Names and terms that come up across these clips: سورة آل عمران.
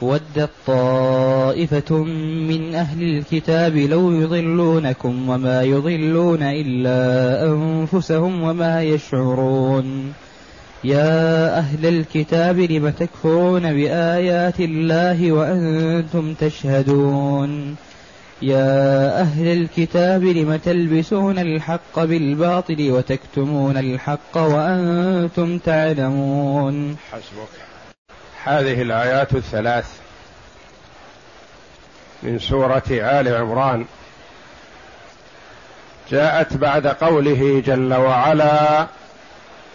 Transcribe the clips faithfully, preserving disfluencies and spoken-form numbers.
ودت طائفة من أهل الكتاب لو يضلونكم وما يضلون إلا أنفسهم وما يشعرون. يا أهل الكتاب لم تكفرون بآيات الله وأنتم تشهدون. يا أهل الكتاب لم تلبسون الحق بالباطل وتكتمون الحق وأنتم تعلمون. حسبك. هذه الآيات الثلاث من سورة آل عمران جاءت بعد قوله جل وعلا: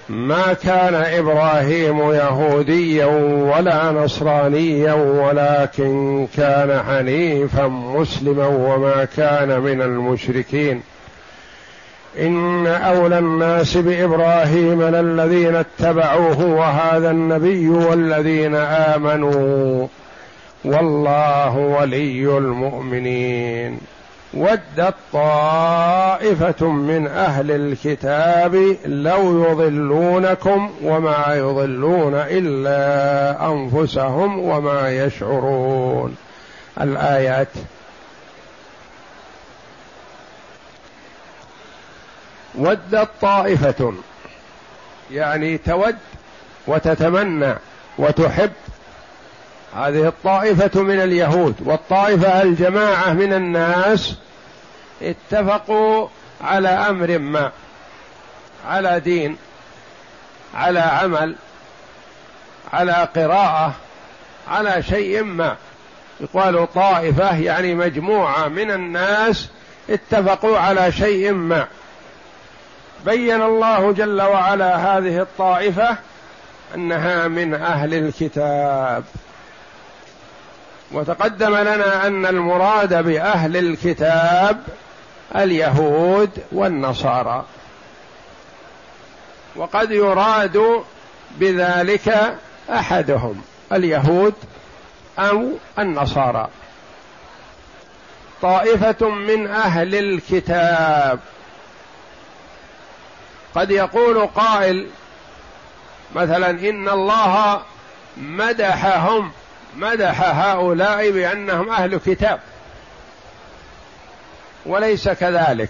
ما كان إبراهيم يهوديا ولا نصرانيا ولكن كان حنيفا مسلما وما كان من المشركين. إن أولى الناس بإبراهيم للذين اتبعوه وهذا النبي والذين آمنوا والله ولي المؤمنين. ودت طائفة من أهل الكتاب لو يضلونكم وما يضلون إلا أنفسهم وما يشعرون. الآيات ودت طائفة يعني تود وتتمنى وتحب. هذه الطائفة من اليهود، والطائفة الجماعة من الناس اتفقوا على أمر ما، على دين، على عمل، على قراءة، على شيء ما. يقال طائفة يعني مجموعة من الناس اتفقوا على شيء ما. بين الله جل وعلا هذه الطائفة أنها من أهل الكتاب، وتقدم لنا أن المراد بأهل الكتاب اليهود والنصارى، وقد يراد بذلك أحدهم اليهود أو النصارى. طائفة من أهل الكتاب. قد يقول قائل مثلا إن الله مدحهم، مدح هؤلاء بأنهم أهل كتاب، وليس كذلك،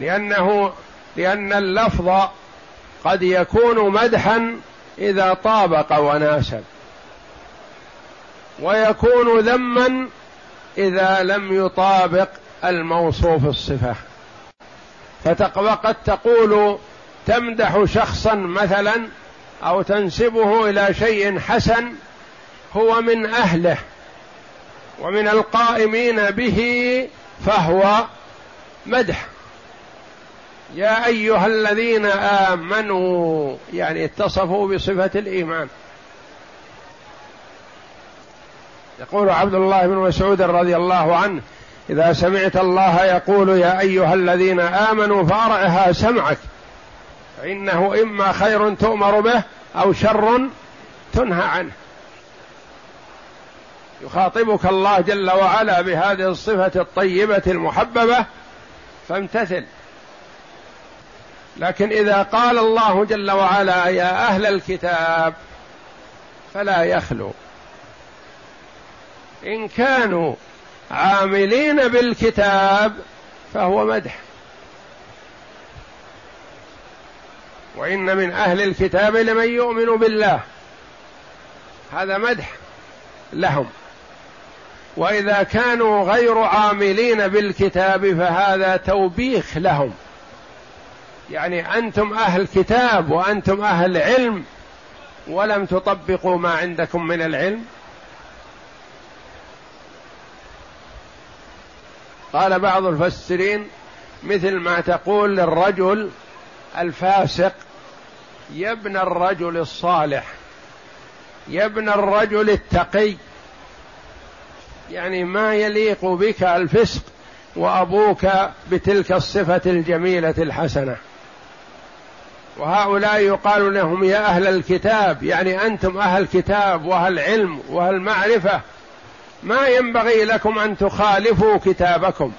لأنه لأن اللفظ قد يكون مدحا إذا طابق وناسب، ويكون ذما إذا لم يطابق الموصوف الصفة. فقد تقول تمدح شخصا مثلا أو تنسبه إلى شيء حسن هو من أهله ومن القائمين به، فهو مدح. يا أيها الذين آمنوا يعني اتصفوا بصفة الإيمان. يقول عبد الله بن مسعود رضي الله عنه: إذا سمعت الله يقول يا أيها الذين آمنوا فأرعها سمعك، فإنه إما خير تؤمر به أو شر تنهى عنه. يخاطبك الله جل وعلا بهذه الصفة الطيبة المحببة فامتثل. لكن إذا قال الله جل وعلا يا أهل الكتاب فلا يخلو، إن كانوا عاملين بالكتاب فهو مدح، وإن من أهل الكتاب لمن يؤمن بالله، هذا مدح لهم. وإذا كانوا غير عاملين بالكتاب فهذا توبيخ لهم، يعني أنتم أهل كتاب وأنتم أهل علم ولم تطبقوا ما عندكم من العلم. قال بعض الفسرين: مثل ما تقول للرجل الفاسق يا ابن الرجل الصالح، يا ابن الرجل التقي، يعني ما يليق بك الفسق وأبوك بتلك الصفة الجميلة الحسنة. وهؤلاء يقال لهم يا أهل الكتاب، يعني أنتم أهل الكتاب وأهل العلم وأهل المعرفة، ما ينبغي لكم أن تخالفوا كتابكم،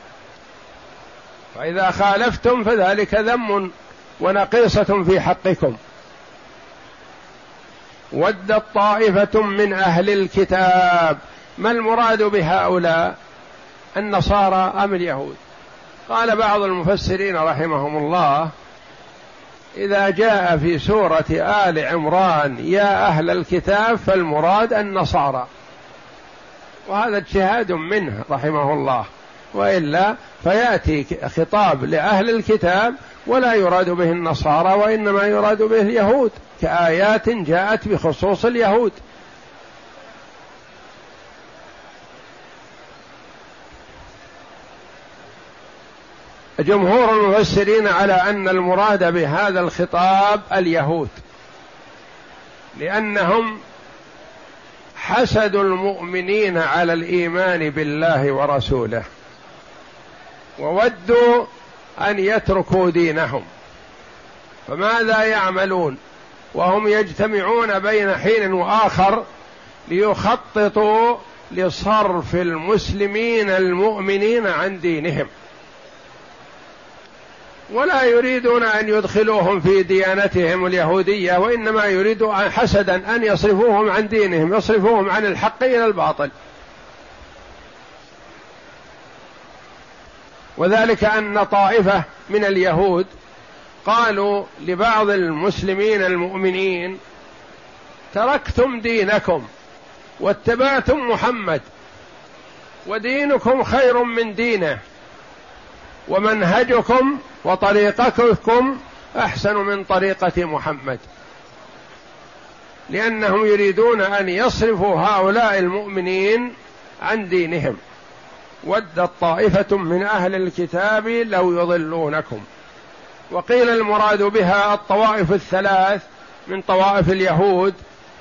فإذا خالفتم فذلك ذم ونقيصة في حقكم. ودت طائفة من أهل الكتاب، ما المراد بهؤلاء؟ النصارى أم اليهود؟ قال بعض المفسرين رحمهم الله: إذا جاء في سورة آل عمران يا أهل الكتاب فالمراد النصارى، وهذا اجتهاد منه رحمه الله، وإلا فيأتي خطاب لأهل الكتاب ولا يراد به النصارى وإنما يراد به اليهود، كآيات جاءت بخصوص اليهود. جمهور المفسرين على أن المراد بهذا الخطاب اليهود، لأنهم حسدوا المؤمنين على الإيمان بالله ورسوله، وودوا أن يتركوا دينهم، فماذا يعملون وهم يجتمعون بين حين وآخر ليخططوا لصرف المسلمين المؤمنين عن دينهم، ولا يريدون أن يدخلوهم في ديانتهم اليهودية، وإنما يريدون حسدا أن يصرفوهم عن دينهم، يصرفوهم عن الحق إلى الباطل، وذلك أن طائفة من اليهود قالوا لبعض المسلمين المؤمنين: تركتم دينكم واتبعتم محمد، ودينكم خير من دينه، ومنهجكم وطريقتكم أحسن من طريقة محمد، لأنهم يريدون أن يصرفوا هؤلاء المؤمنين عن دينهم. ودت طائفة من أهل الكتاب لو يضلونكم. وقيل المراد بها الطوائف الثلاث من طوائف اليهود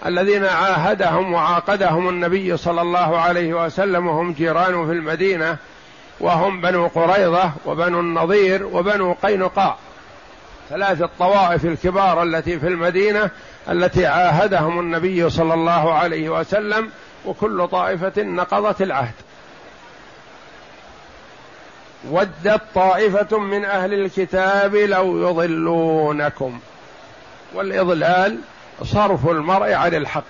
الذين عاهدهم وعاقدهم النبي صلى الله عليه وسلم وهم جيران في المدينة، وهم بنو قريظة وبنو النضير وبنو قينقاع، ثلاث الطوائف الكبار التي في المدينة التي عاهدهم النبي صلى الله عليه وسلم، وكل طائفة نقضت العهد. ودت طائفة من أهل الكتاب لو يضلونكم، والإضلال صرف المرء عن الحق،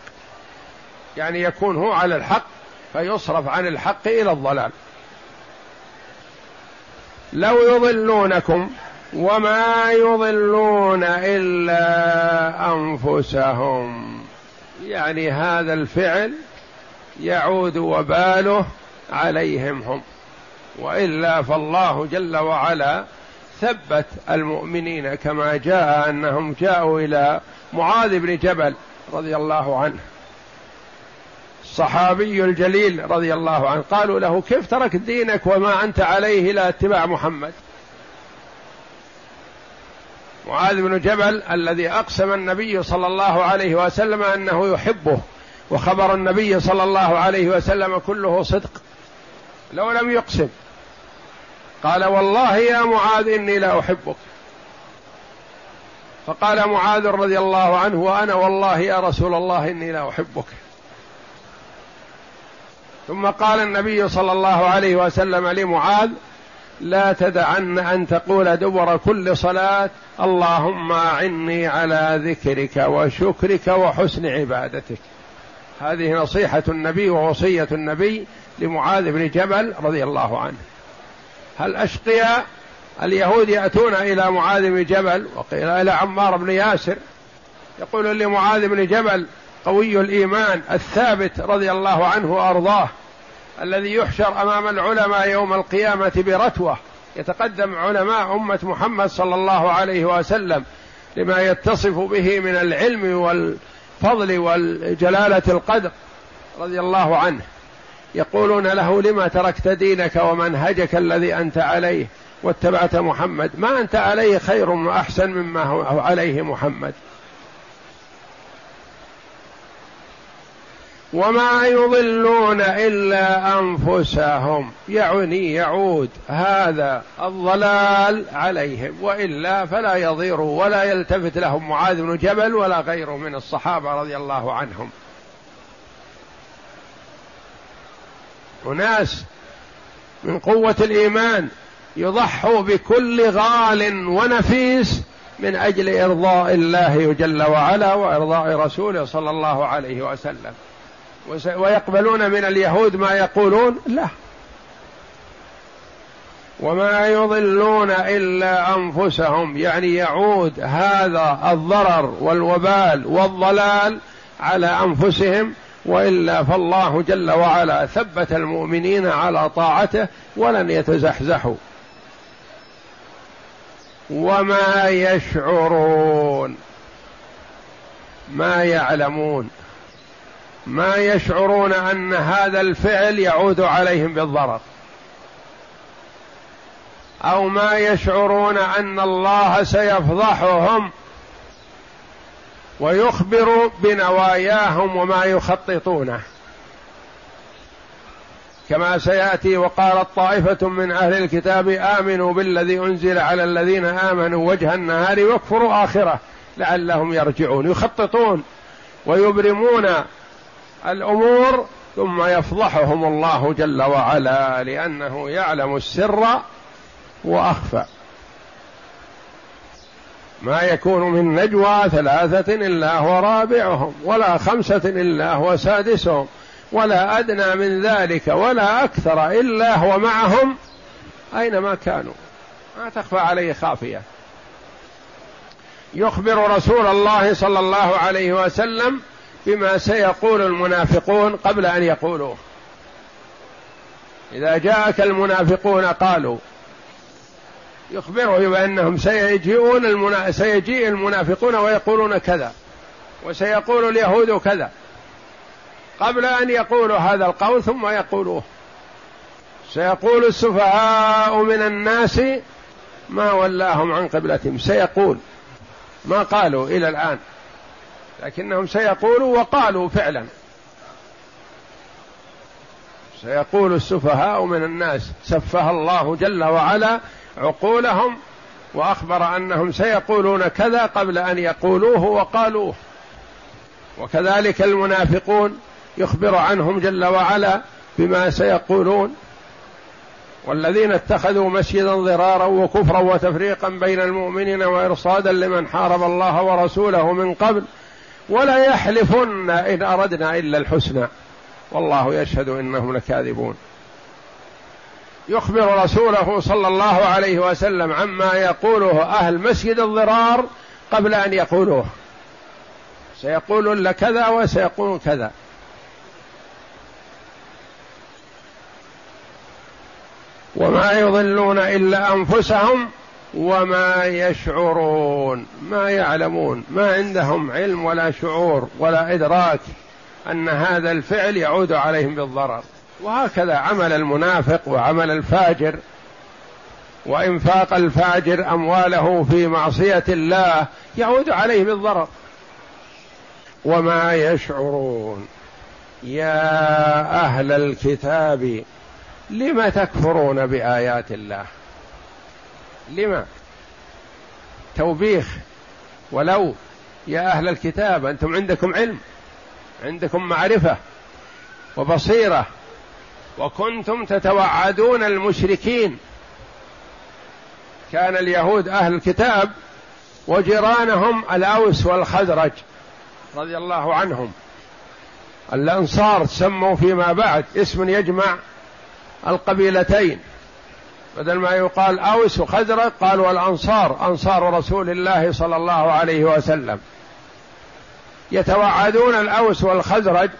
يعني يكون هو على الحق فيصرف عن الحق إلى الضلال. لو يضلونكم وما يضلون إلا أنفسهم، يعني هذا الفعل يعود وباله عليهم هم، وإلا فالله جل وعلا ثبت المؤمنين كما جاء أنهم جاءوا إلى معاذ بن جبل رضي الله عنه، الصحابي الجليل رضي الله عنه، قالوا له: كيف ترك دينك وما أنت عليه إلى اتباع محمد؟ معاذ بن جبل الذي أقسم النبي صلى الله عليه وسلم أنه يحبه، وخبر النبي صلى الله عليه وسلم كله صدق لو لم يقسم، قال: والله يا معاذ إني لا أحبك. فقال معاذ رضي الله عنه: وأنا والله يا رسول الله إني لا أحبك. ثم قال النبي صلى الله عليه وسلم لمعاذ: لا تدعن أن تقول دبر كل صلاة: اللهم أعني على ذكرك وشكرك وحسن عبادتك. هذه نصيحة النبي ووصية النبي لمعاذ بن جبل رضي الله عنه. هل أشقياء اليهود يأتون إلى معاذ بن جبل، وقيل إلى عمار بن ياسر، يقول لمعاذ بن جبل قوي الإيمان الثابت رضي الله عنه وأرضاه، الذي يحشر أمام العلماء يوم القيامة برتوة، يتقدم علماء أمة محمد صلى الله عليه وسلم لما يتصف به من العلم والفضل والجلالة القدر رضي الله عنه، يقولون له: لما تركت دينك ومنهجك الذي أنت عليه واتبعت محمد؟ ما أنت عليه خير وأحسن مما هو عليه محمد. وما يضلون إلا أنفسهم، يعني يعود هذا الضلال عليهم، وإلا فلا يضيروا ولا يلتفت لهم معاذ بن جبل ولا غيره من الصحابة رضي الله عنهم. أناس من قوة الإيمان يضحوا بكل غال ونفيس من أجل إرضاء الله جل وعلا وإرضاء رسوله صلى الله عليه وسلم، ويقبلون من اليهود ما يقولون لا. وما يضلون إلا أنفسهم، يعني يعود هذا الضرر والوبال والضلال على أنفسهم، وإلا فالله جل وعلا ثبت المؤمنين على طاعته ولن يتزحزحوا. وما يشعرون، ما يعلمون، ما يشعرون أن هذا الفعل يعود عليهم بالضرر، أو ما يشعرون أن الله سيفضحهم ويخبر بنواياهم وما يخططونه، كما سيأتي: وقالت طائفة من أهل الكتاب آمنوا بالذي أنزل على الذين آمنوا وجه النهار واكفروا آخره لعلهم يرجعون. يخططون ويبرمون الأمور ثم يفضحهم الله جل وعلا، لأنه يعلم السر وأخفى. ما يكون من نجوى ثلاثة إلا هو رابعهم، ولا خمسة إلا هو سادسهم، ولا أدنى من ذلك ولا أكثر إلا هو معهم أينما كانوا، ما تخفى عليه خافية. يخبر رسول الله صلى الله عليه وسلم بما سيقول المنافقون قبل أن يقولوه. إذا جاءك المنافقون قالوا، يخبره بأنهم سيجيئون المنا... سيجيء المنافقون ويقولون كذا، وسيقول اليهود كذا، قبل أن يقولوا هذا القول ثم يقولوه. سيقول السفهاء من الناس ما ولاهم عن قبلتهم، سيقول ما قالوا إلى الآن، لكنهم سيقولوا وقالوا فعلا. سيقول السفهاء من الناس، سفه الله جل وعلا عقولهم وأخبر أنهم سيقولون كذا قبل أن يقولوه وقالوه. وكذلك المنافقون يخبر عنهم جل وعلا بما سيقولون: والذين اتخذوا مسجدا ضرارا وكفرا وتفريقا بين المؤمنين وإرصادا لمن حارب الله ورسوله من قبل ولا يحلفن إن أردنا إلا الحسنى والله يشهد إنهم لكاذبون. يخبر رسوله صلى الله عليه وسلم عما يقوله أهل مسجد الضرار قبل أن يقولوه، سيقولون لكذا وسيقولون كذا. وما يضلون إلا أنفسهم وما يشعرون، ما يعلمون، ما عندهم علم ولا شعور ولا إدراك أن هذا الفعل يعود عليهم بالضرر. وهكذا عمل المنافق وعمل الفاجر، وإنفاق الفاجر أمواله في معصية الله يعود عليه بالضرر وما يشعرون. يا أهل الكتاب لم تكفرون بآيات الله، لما توبيخ. ولو يا أهل الكتاب أنتم عندكم علم، عندكم معرفة وبصيرة، وكنتم تتوعدون المشركين. كان اليهود أهل الكتاب وجيرانهم الأوس والخزرج رضي الله عنهم، الأنصار سموا فيما بعد اسم يجمع القبيلتين، بدل ما يقال أوس وخزرج قالوا الأنصار، أنصار رسول الله صلى الله عليه وسلم. يتوعدون الأوس والخزرج،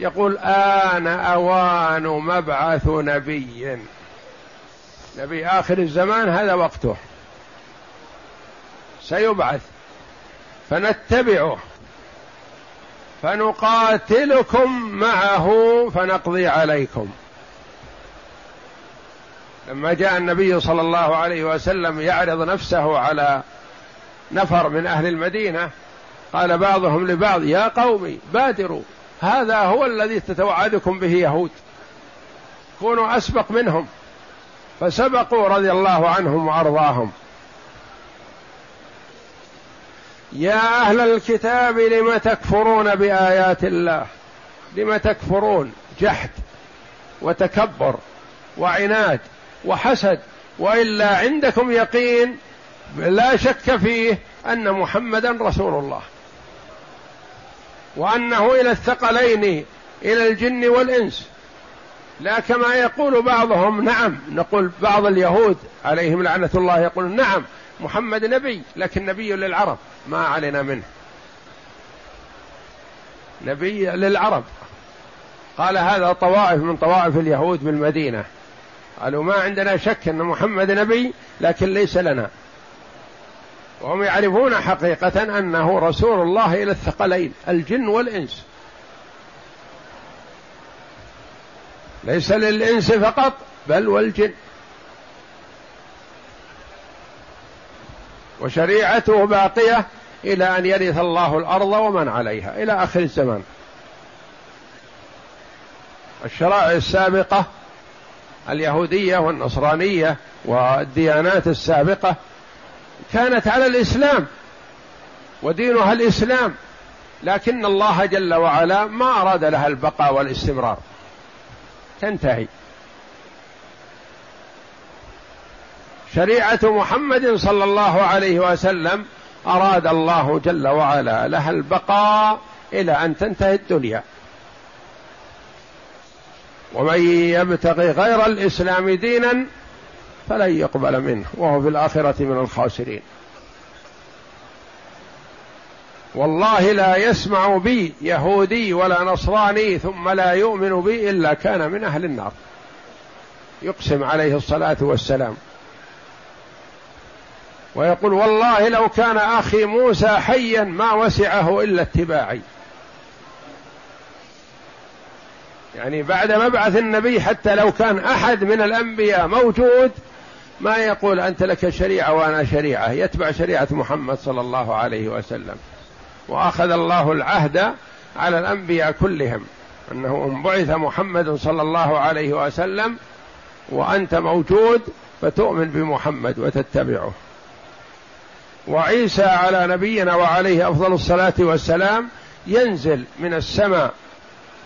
يقول: آن أوان مبعث نبي، نبي آخر الزمان هذا وقته سيبعث فنتبعه فنقاتلكم معه فنقضي عليكم. لما جاء النبي صلى الله عليه وسلم يعرض نفسه على نفر من أهل المدينة، قال بعضهم لبعض: يا قومي بادروا هذا هو الذي تتوعدكم به يهود، كونوا أسبق منهم، فسبقوا رضي الله عنهم وأرضاهم. يا أهل الكتاب لم تكفرون بآيات الله، لم تكفرون جحد وتكبر وعناد وحسد، وإلا عندكم يقين لا شك فيه أن محمدا رسول الله، وأنه إلى الثقلين إلى الجن والإنس، لا كما يقول بعضهم نعم، نقول بعض اليهود عليهم لعنة الله يقول نعم محمد نبي، لكن نبي للعرب ما علينا منه، نبي للعرب. قال هذا طوائف من طوائف اليهود بالمدينة، قالوا ما عندنا شك أن محمد نبي لكن ليس لنا، وهم يعرفون حقيقة أنه رسول الله إلى الثقلين الجن والإنس، ليس للإنس فقط بل والجن، وشريعته باقية إلى أن يرث الله الأرض ومن عليها إلى آخر الزمان. الشرائع السابقة اليهودية والنصرانية والديانات السابقة كانت على الإسلام ودينها الإسلام، لكن الله جل وعلا ما أراد لها البقاء والاستمرار، تنتهي. شريعة محمد صلى الله عليه وسلم أراد الله جل وعلا لها البقاء إلى أن تنتهي الدنيا، ومن يبتغي غير الإسلام دينا فلن يقبل منه وهو في الآخرة من الخاسرين. والله لا يسمع بي يهودي ولا نصراني ثم لا يؤمن بي إلا كان من أهل النار، يقسم عليه الصلاة والسلام، ويقول والله لو كان أخي موسى حيا ما وسعه إلا اتباعي، يعني بعد مبعث النبي حتى لو كان أحد من الأنبياء موجود ما يقول أنت لك شريعة وأنا شريعة، يتبع شريعة محمد صلى الله عليه وسلم. وأخذ الله العهد على الأنبياء كلهم أنه إن بعث محمد صلى الله عليه وسلم وأنت موجود فتؤمن بمحمد وتتبعه. وعيسى على نبينا وعليه أفضل الصلاة والسلام ينزل من السماء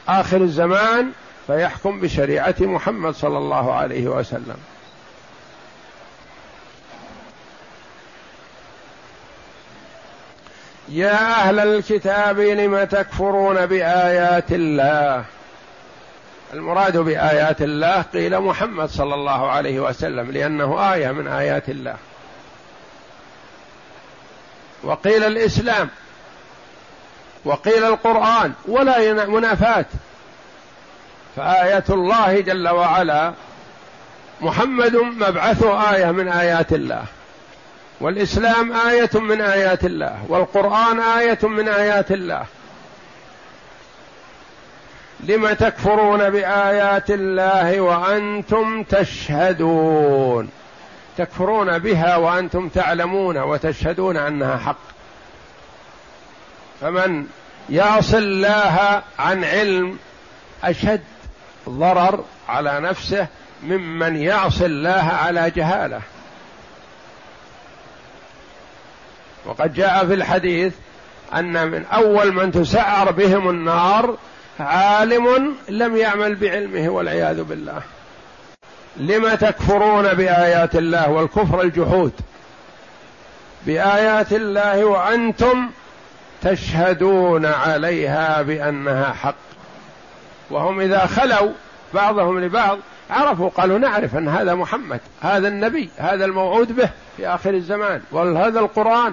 آخر الزمان فيحكم بشريعة محمد صلى الله عليه وسلم. يا أهل الكتاب لم تكفرون بآيات الله، المراد بآيات الله قيل محمد صلى الله عليه وسلم لأنه آية من آيات الله، وقيل الإسلام وقيل القرآن، ولا منافات، فآية الله جل وعلا محمد مبعثه آية من آيات الله، والإسلام آية من آيات الله، والقرآن آية من آيات الله. لم تكفرون بآيات الله وأنتم تشهدون، تكفرون بها وأنتم تعلمون وتشهدون أنها حق. فمن يعصي الله عن علم أشد ضرر على نفسه ممن يعصي الله على جهالة. وقد جاء في الحديث أن من أول من تسعر بهم النار عالم لم يعمل بعلمه والعياذ بالله. لما تكفرون بآيات الله، والكفر الجحود بآيات الله وأنتم تشهدون عليها بأنها حق. وهم إذا خلوا بعضهم لبعض عرفوا، قالوا نعرف أن هذا محمد، هذا النبي، هذا الموعود به في آخر الزمان، وهذا القرآن،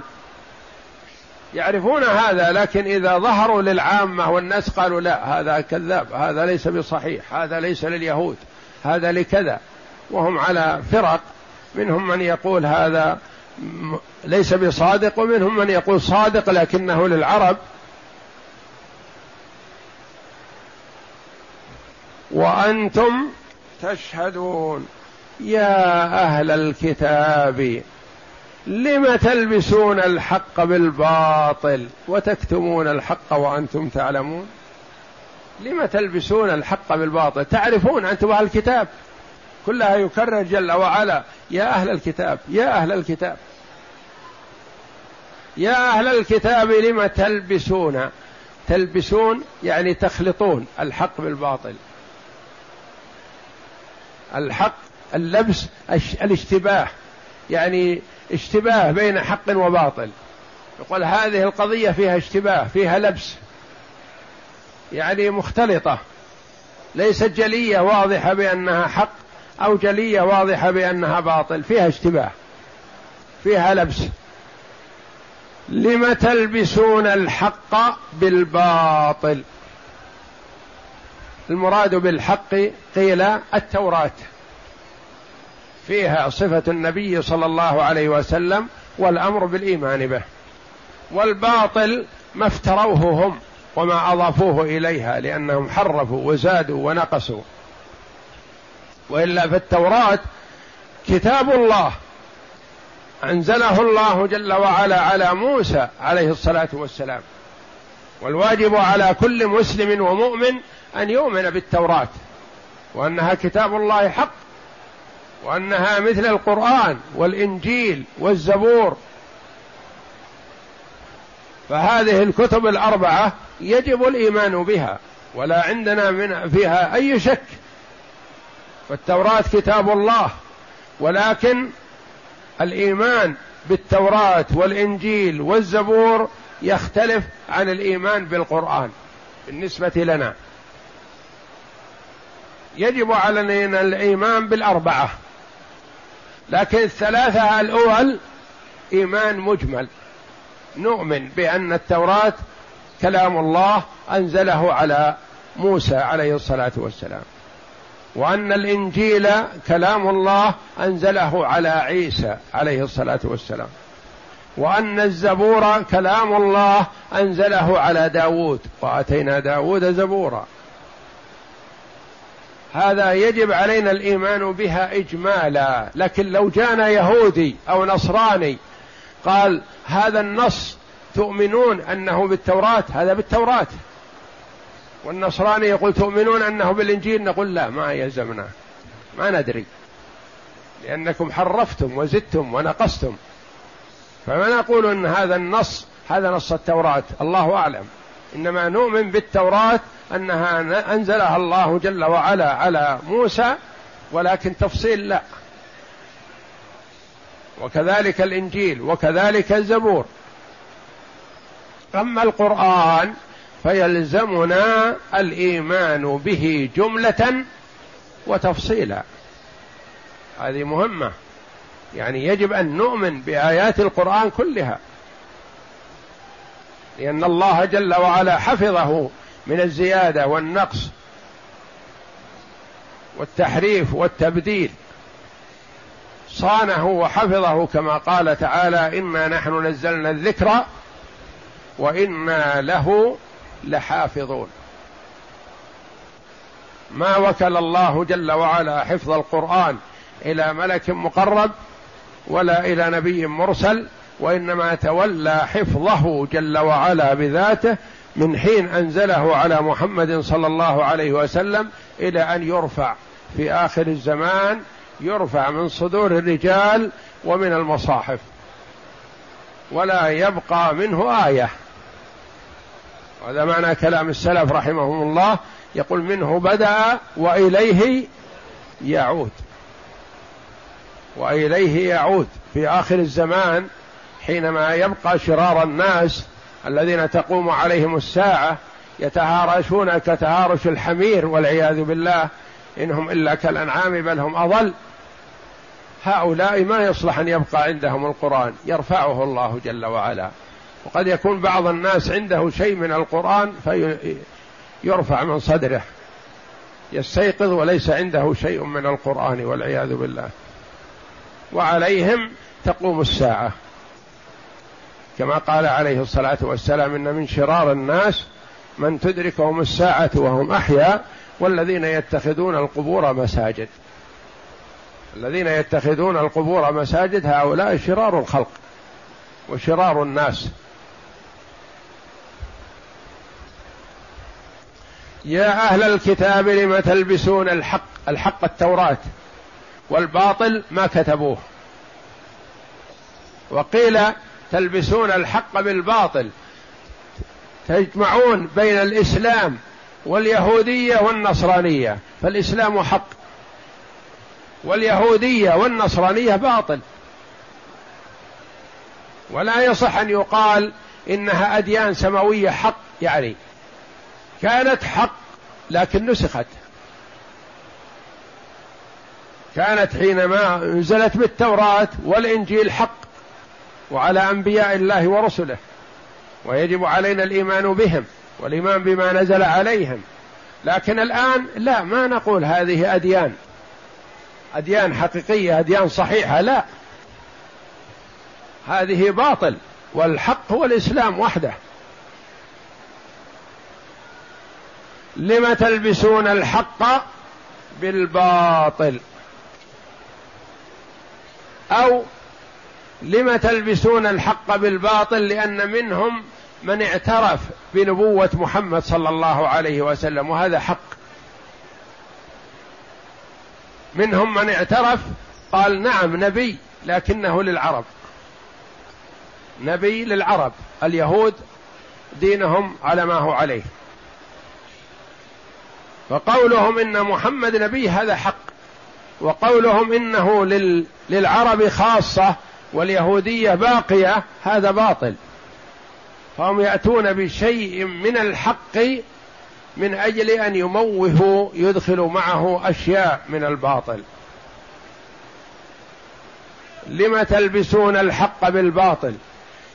يعرفون هذا. لكن إذا ظهروا للعامة والناس قالوا لا، هذا كذاب، هذا ليس بصحيح، هذا ليس لليهود، هذا لكذا، وهم على فرق، منهم من يقول هذا ليس بصادق، ومنهم من يقول صادق لكنه للعرب. وأنتم تشهدون. يا أهل الكتاب لم تلبسون الحق بالباطل وتكتمون الحق وأنتم تعلمون؟ لما تلبسون الحق بالباطل؟ تعرفون أنتم أهل الكتاب، كلها يكرر جل وعلا يا أهل الكتاب يا أهل الكتاب يا أهل الكتاب لما تلبسون، تلبسون يعني تخلطون الحق بالباطل. الحق اللبس الاشتباه، يعني اشتباه بين حق وباطل، يقول هذه القضية فيها اشتباه، فيها لبس، يعني مختلطة، ليست جلية واضحة بأنها حق أو جلية واضحة بأنها باطل، فيها اشتباه فيها لبس. لم تلبسون الحق بالباطل، المراد بالحق قيل التوراة، فيها صفة النبي صلى الله عليه وسلم والأمر بالإيمان به، والباطل ما افتروه هم وما أضافوه إليها لأنهم حرفوا وزادوا ونقصوا، وإلا فالتوراة كتاب الله أنزله الله جل وعلا على موسى عليه الصلاة والسلام، والواجب على كل مسلم ومؤمن أن يؤمن بالتوراة وأنها كتاب الله حق، وأنها مثل القرآن والإنجيل والزبور، فهذه الكتب الأربعة يجب الإيمان بها ولا عندنا من فيها أي شك، فالتوراة كتاب الله، ولكن الإيمان بالتوراة والإنجيل والزبور يختلف عن الإيمان بالقرآن بالنسبة لنا. يجب علينا الإيمان بالأربعة، لكن الثلاثة الأول إيمان مجمل، نؤمن بأن التوراة كلام الله أنزله على موسى عليه الصلاة والسلام، وأن الإنجيل كلام الله أنزله على عيسى عليه الصلاة والسلام، وأن الزبور كلام الله أنزله على داود وآتينا داود زبورا. هذا يجب علينا الإيمان بها إجمالا، لكن لو جانا يهودي أو نصراني قال هذا النص تؤمنون أنه بالتوراة، هذا بالتوراة، والنصراني يقول تؤمنون أنه بالإنجيل، نقول لا ما يلزمنا، ما ندري، لأنكم حرفتم وزدتم ونقصتم، فما نقول أن هذا النص هذا نص التوراة، الله أعلم، إنما نؤمن بالتوراة أنها أنزلها الله جل وعلا على موسى، ولكن تفصيل لا، وكذلك الإنجيل وكذلك الزبور. أما القرآن فيلزمنا الإيمان به جملة وتفصيلا، هذه مهمة، يعني يجب أن نؤمن بآيات القرآن كلها، لأن الله جل وعلا حفظه من الزيادة والنقص والتحريف والتبديل، صانه وحفظه كما قال تعالى إنا نحن نزلنا الذكر وإنا له لحافظون. ما وكل الله جل وعلا حفظ القرآن إلى ملك مقرب ولا إلى نبي مرسل، وإنما تولى حفظه جل وعلا بذاته من حين أنزله على محمد صلى الله عليه وسلم إلى أن يرفع في آخر الزمان، يرفع من صدور الرجال ومن المصاحف، ولا يبقى منه آية. هذا معنى كلام السلف رحمهم الله، يقول منه بدأ وإليه يعود، وإليه يعود في آخر الزمان حينما يبقى شرار الناس الذين تقوم عليهم الساعة يتهارشون كتهارش الحمير والعياذ بالله، إنهم إلا كالأنعام بل هم أضل، هؤلاء ما يصلح أن يبقى عندهم القرآن، يرفعه الله جل وعلا، وقد يكون بعض الناس عنده شيء من القرآن فيرفع من صدره، يستيقظ وليس عنده شيء من القرآن والعياذ بالله، وعليهم تقوم الساعة، كما قال عليه الصلاة والسلام إن من شرار الناس من تدركهم الساعة وهم أحياء والذين يتخذون القبور مساجد، الذين يتخذون القبور مساجد هؤلاء شرار الخلق وشرار الناس. يا أهل الكتاب لم تلبسون الحق الحق التوراة والباطل ما كتبوه. وقيل تلبسون الحق بالباطل تجمعون بين الإسلام واليهودية والنصرانية، فالإسلام حق واليهودية والنصرانية باطل، ولا يصح أن يقال إنها أديان سماوية حق، يعني كانت حق لكن نسخت، كانت حينما نزلت بالتوراة والإنجيل حق وعلى أنبياء الله ورسله، ويجب علينا الإيمان بهم والإيمان بما نزل عليهم، لكن الآن لا، ما نقول هذه أديان أديان حقيقية أديان صحيحة، لا، هذه باطل، والحق هو الإسلام وحده. لم تلبسون الحق بالباطل، أو لم تلبسون الحق بالباطل لأن منهم من اعترف بنبوة محمد صلى الله عليه وسلم وهذا حق، منهم من اعترف قال نعم نبي لكنه للعرب، نبي للعرب، اليهود دينهم على ما هو عليه، فقولهم إن محمد نبي هذا حق، وقولهم إنه للعرب خاصة واليهودية باقية هذا باطل، فهم يأتون بشيء من الحق من أجل أن يموهوا يدخلوا معه أشياء من الباطل. لم تلبسون الحق بالباطل،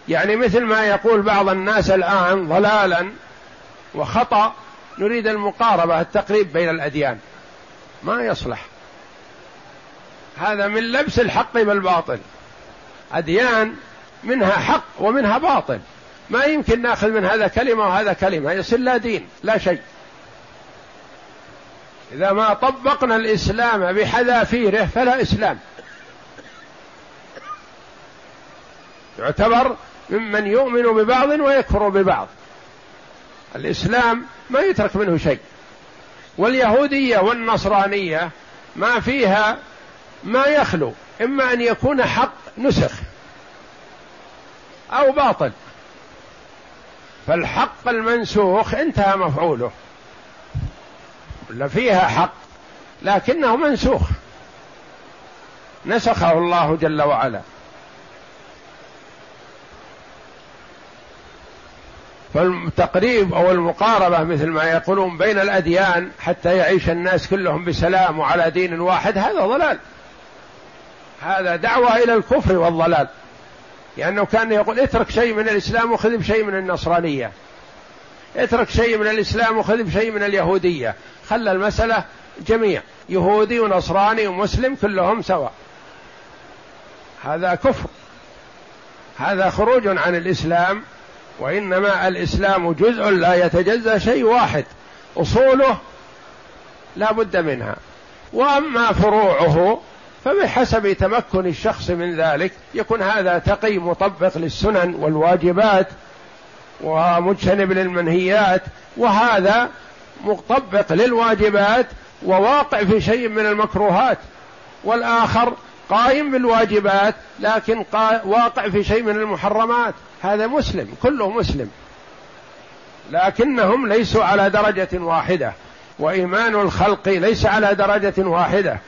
يعني مثل ما يقول بعض الناس الآن ضلالا وخطأ، نريد المقاربة التقريب بين الأديان، ما يصلح، هذا من لبس الحق بالباطل، أديان منها حق ومنها باطل، ما يمكن ناخذ من هذا كلمة وهذا كلمة، يصير لا دين لا شيء. إذا ما طبقنا الإسلام بحذافيره فلا إسلام، يعتبر ممن يؤمن ببعض ويكفر ببعض، الإسلام ما يترك منه شيء. واليهودية والنصرانية ما فيها ما يخلو، إما أن يكون حق نسخ أو باطل، فالحق المنسوخ انتهى مفعوله، ولا فيها حق لكنه منسوخ نسخه الله جل وعلا. فالتقريب أو المقاربة مثل ما يقولون بين الأديان حتى يعيش الناس كلهم بسلام وعلى دين واحد هذا ضلال، هذا دعوة إلى الكفر والضلال، لأنه كان يقول اترك شيء من الإسلام وخذ بشيء من النصرانية، اترك شيء من الإسلام وخذ بشيء من اليهودية، خلى المسألة جميع يهودي ونصراني ومسلم كلهم سواء، هذا كفر، هذا خروج عن الإسلام، وإنما الإسلام جزء لا يتجزأ، شيء واحد أصوله لا بد منها، وأما فروعه فبحسب تمكن الشخص من ذلك، يكون هذا تقي مطبق للسنن والواجبات ومجتنب للمنهيات، وهذا مطبق للواجبات وواقع في شيء من المكروهات، والآخر قائم بالواجبات لكن واقع في شيء من المحرمات، هذا مسلم كله مسلم، لكنهم ليسوا على درجة واحدة، وإيمان الخلق ليس على درجة واحدة،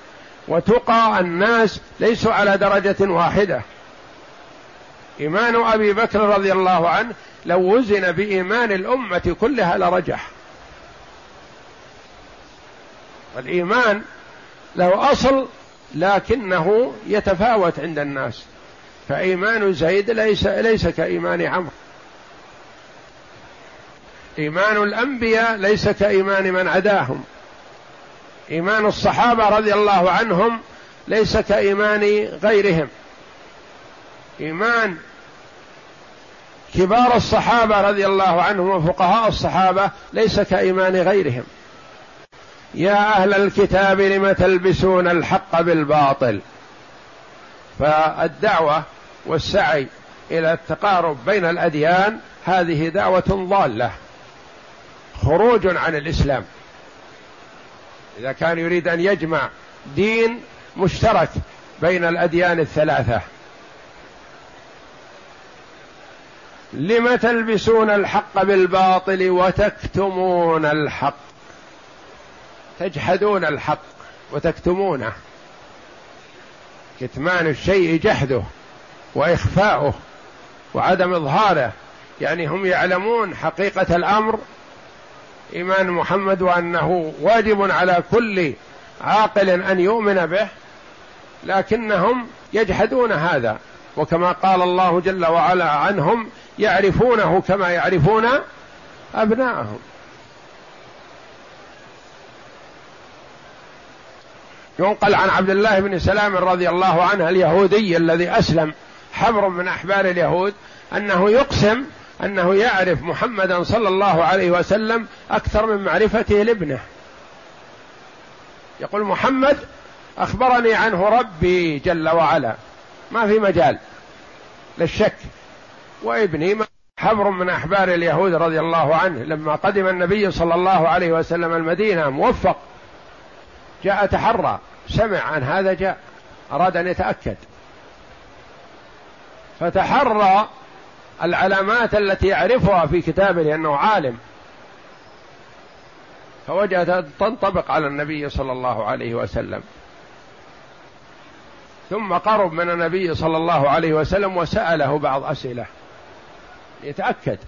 وتقى الناس ليسوا على درجة واحدة. إيمان أبي بكر رضي الله عنه لو وزن بإيمان الأمة كلها لرجح، الإيمان له أصل لكنه يتفاوت عند الناس، فإيمان زيد ليس, ليس كإيمان عمرو، إيمان الأنبياء ليس كإيمان من عداهم، إيمان الصحابة رضي الله عنهم ليس كإيمان غيرهم، إيمان كبار الصحابة رضي الله عنهم وفقهاء الصحابة ليس كإيمان غيرهم. يا أهل الكتاب لم تلبسون الحق بالباطل، فالدعوة والسعي إلى التقارب بين الأديان هذه دعوة ضالة خروج عن الإسلام. إذا كان يريد أن يجمع دين مشترك بين الأديان الثلاثة، لم تلبسون الحق بالباطل وتكتمون الحق، تجحدون الحق وتكتمونه، كتمان الشيء جحده وإخفاؤه وعدم إظهاره. يعني هم يعلمون حقيقة الأمر، إيمان محمد وأنه واجب على كل عاقل أن يؤمن به، لكنهم يجحدون هذا. وكما قال الله جل وعلا عنهم يعرفونه كما يعرفون أبناءهم. ينقل عن عبد الله بن سلام رضي الله عنه اليهودي الذي أسلم، حبر من أحبار اليهود، أنه يقسم أنه يعرف محمدا صلى الله عليه وسلم أكثر من معرفته لابنه. يقول محمد أخبرني عنه ربي جل وعلا، ما في مجال للشك، وابني حبر من أحبار اليهود رضي الله عنه. لما قدم النبي صلى الله عليه وسلم المدينة موفق، جاء تحرى، سمع عن هذا، جاء أراد أن يتأكد، فتحرى العلامات التي يعرفها في كتابه لأنه عالم، فوجدها تنطبق على النبي صلى الله عليه وسلم. ثم قرب من النبي صلى الله عليه وسلم وسأله بعض أسئلة يتأكد،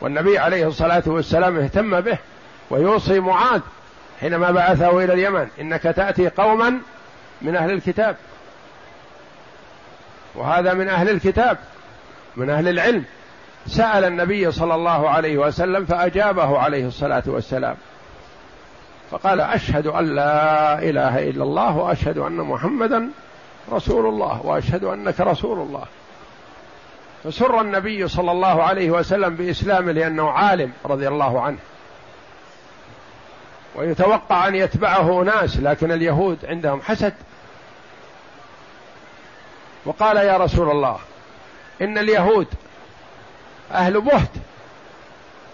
والنبي عليه الصلاة والسلام اهتم به، ويوصي معاذ حينما بعثه إلى اليمن إنك تأتي قوما من أهل الكتاب، وهذا من أهل الكتاب من أهل العلم. سأل النبي صلى الله عليه وسلم فأجابه عليه الصلاة والسلام، فقال أشهد أن لا إله إلا الله وأشهد أن محمدا رسول الله وأشهد أنك رسول الله. فسر النبي صلى الله عليه وسلم بإسلامه لأنه عالم رضي الله عنه، ويتوقع أن يتبعه ناس، لكن اليهود عندهم حسد. وقال يا رسول الله إن اليهود أهل بهت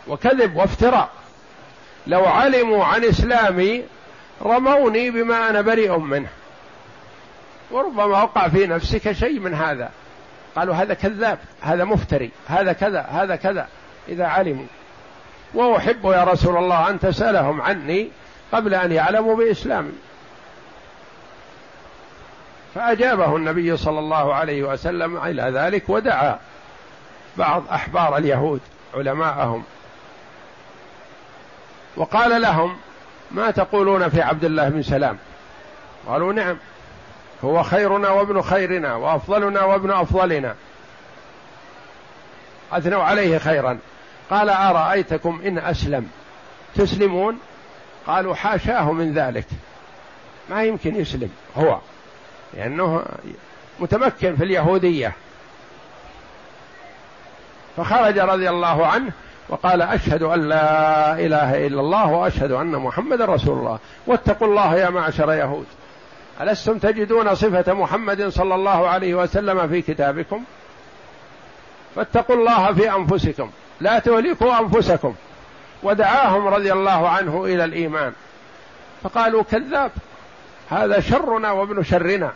وكذب وافتراء، لو علموا عن إسلامي رموني بما أنا بريء منه، وربما وقع في نفسك شيء من هذا، قالوا هذا كذاب، هذا مفتري، هذا كذا، هذا كذا، إذا علموا. وأحب يا رسول الله أن تسألهم عني قبل أن يعلموا بإسلامي. فأجابه النبي صلى الله عليه وسلم على ذلك، ودعا بعض أحبار اليهود علماءهم وقال لهم ما تقولون في عبد الله بن سلام؟ قالوا نعم، هو خيرنا وابن خيرنا وأفضلنا وابن أفضلنا، أثنوا عليه خيرا. قال أرأيتكم إن أسلم تسلمون؟ قالوا حاشاه من ذلك، ما يمكن يسلم هو، لأنه متمكن في اليهودية. فخرج رضي الله عنه وقال أشهد أن لا إله إلا الله وأشهد أن محمدا رسول الله، واتقوا الله يا معشر يهود ألستم تجدون صفة محمد صلى الله عليه وسلم في كتابكم، فاتقوا الله في أنفسكم لا تهلكوا أنفسكم. ودعاهم رضي الله عنه إلى الإيمان، فقالوا كذاب، هذا شرنا وابن شرنا،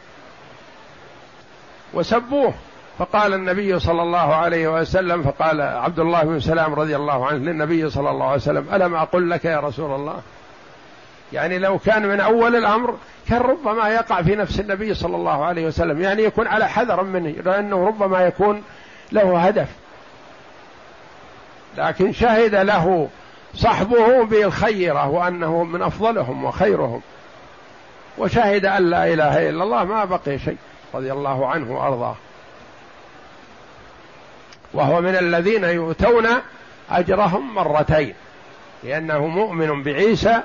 وسبوه. فقال النبي صلى الله عليه وسلم، فقال عبد الله بن سلام رضي الله عنه للنبي صلى الله عليه وسلم ألم أقل لك يا رسول الله؟ يعني لو كان من أول الأمر كان ربما يقع في نفس النبي صلى الله عليه وسلم، يعني يكون على حذر منه، لأنه ربما يكون له هدف، لكن شهد له صحبه بالخيرة وأنه من أفضلهم وخيرهم، وشهد أن لا إله إلا الله، ما بقي شيء رضي الله عنه وأرضاه. وهو من الذين يؤتون أجرهم مرتين، لأنه مؤمن بعيسى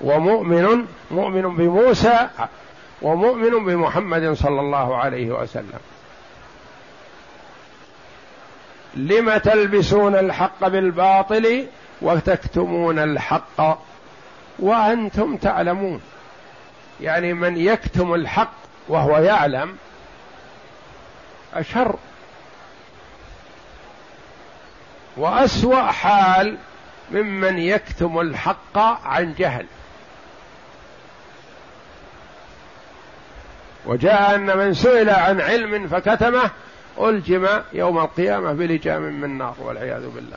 ومؤمن مؤمن بموسى ومؤمن بمحمد صلى الله عليه وسلم. لم تلبسون الحق بالباطل وتكتمون الحق وأنتم تعلمون؟ يعني من يكتم الحق وهو يعلم أشر وأسوأ حال ممن يكتم الحق عن جهل. وجاء أن من سئل عن علم فكتمه ألجم يوم القيامة بلجام من نار والعياذ بالله،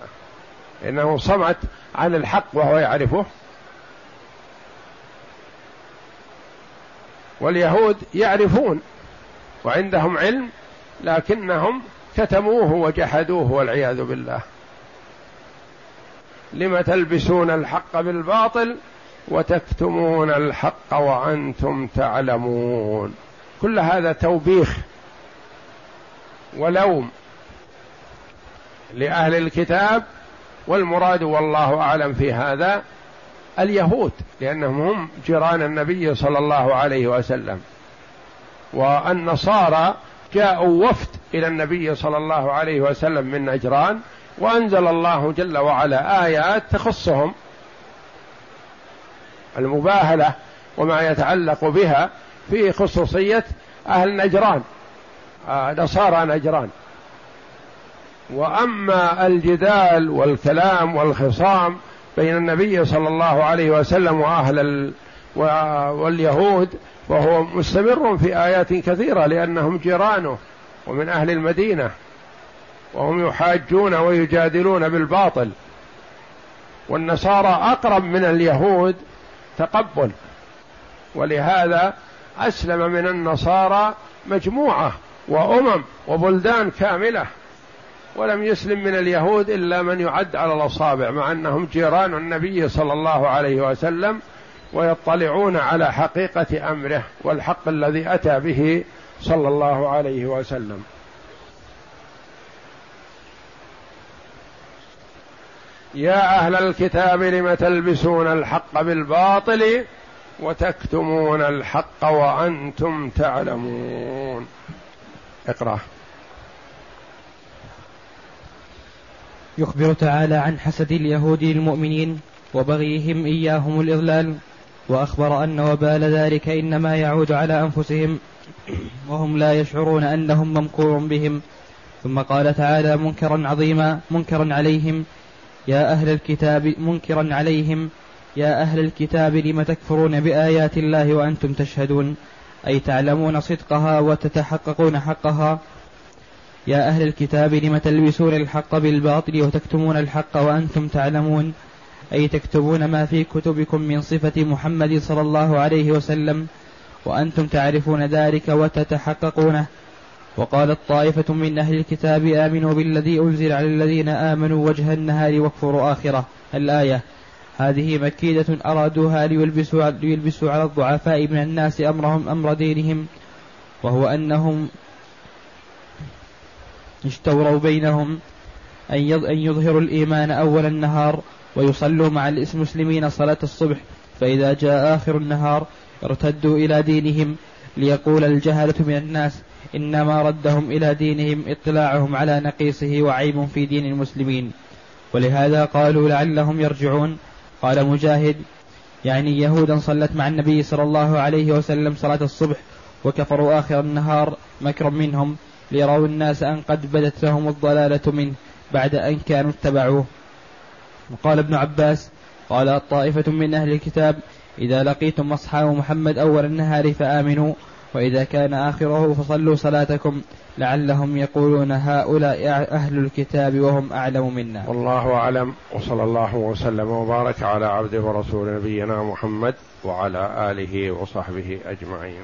إنه صمت عن الحق وهو يعرفه. واليهود يعرفون وعندهم علم لكنهم كتموه وجحدوه والعياذ بالله. لم تلبسون الحق بالباطل وتكتمون الحق وأنتم تعلمون. كل هذا توبيخ ولوم لأهل الكتاب، والمراد والله أعلم في هذا اليهود، لأنهم هم جيران النبي صلى الله عليه وسلم. والنصارى جاءوا وفد إلى النبي صلى الله عليه وسلم من نجران، وأنزل الله جل وعلا آيات تخصهم المباهلة وما يتعلق بها في خصوصية أهل نجران نصارى نجران. وأما الجدال والكلام والخصام بين النبي صلى الله عليه وسلم وأهل ال... واليهود وهو مستمر في آيات كثيرة، لأنهم جيرانه ومن أهل المدينة، وهم يحاجون ويجادلون بالباطل. والنصارى أقرب من اليهود تقبل، ولهذا أسلم من النصارى مجموعة وأمم وبلدان كاملة، ولم يسلم من اليهود إلا من يعد على الأصابع، مع أنهم جيران النبي صلى الله عليه وسلم ويطلعون على حقيقة أمره والحق الذي أتى به صلى الله عليه وسلم. يا أهل الكتاب لم تلبسون الحق بالباطل وتكتمون الحق وأنتم تعلمون. اقرأ. يخبر تعالى عن حسد اليهود للمؤمنين وبغيهم إياهم الإضلال، وأخبر أن وبال ذلك إنما يعود على أنفسهم وهم لا يشعرون أنهم ممقور بهم. ثم قال تعالى منكرا عظيما منكرا عليهم يا أهل الكتاب منكرا عليهم يا أهل الكتاب لم تكفرون بآيات الله وأنتم تشهدون، أي تعلمون صدقها وتتحققون حقها. يا أهل الكتاب لم تلبسون الحق بالباطل وتكتمون الحق وأنتم تعلمون، أي تكتبون ما في كتبكم من صفة محمد صلى الله عليه وسلم وأنتم تعرفون ذلك وتتحققونه. وقالت طائفة من أهل الكتاب آمنوا بالذي أنزل على الذين آمنوا وجه النهار واكفروا آخرة الآية. هذه مكيدة أرادوها ليلبسوا, ليلبسوا على الضعفاء من الناس أمرهم أمر دينهم، وهو أنهم اشتوروا بينهم أن يظهروا الإيمان أول النهار ويصلوا مع المسلمين صلاة الصبح، فإذا جاء آخر النهار ارتدوا إلى دينهم، ليقول الجهلة من الناس إنما ردهم إلى دينهم اطلاعهم على نقيصه وعيب في دين المسلمين، ولهذا قالوا لعلهم يرجعون. قال مجاهد يعني يهودا صلت مع النبي صلى الله عليه وسلم صلاة الصبح وكفروا آخر النهار مكر منهم ليروا الناس أن قد بدت لهم الضلالة منه بعد أن كانوا اتبعوه. وقال ابن عباس قال طائفة من أهل الكتاب إذا لقيتم أصحاب محمد أول النهار فآمنوا، وإذا كان آخره فصلوا صلاتكم، لعلهم يقولون هؤلاء أهل الكتاب وهم أعلم منا. والله أعلم، وصلى الله وسلم وبارك على عبده ورسول نبينا محمد وعلى آله وصحبه أجمعين.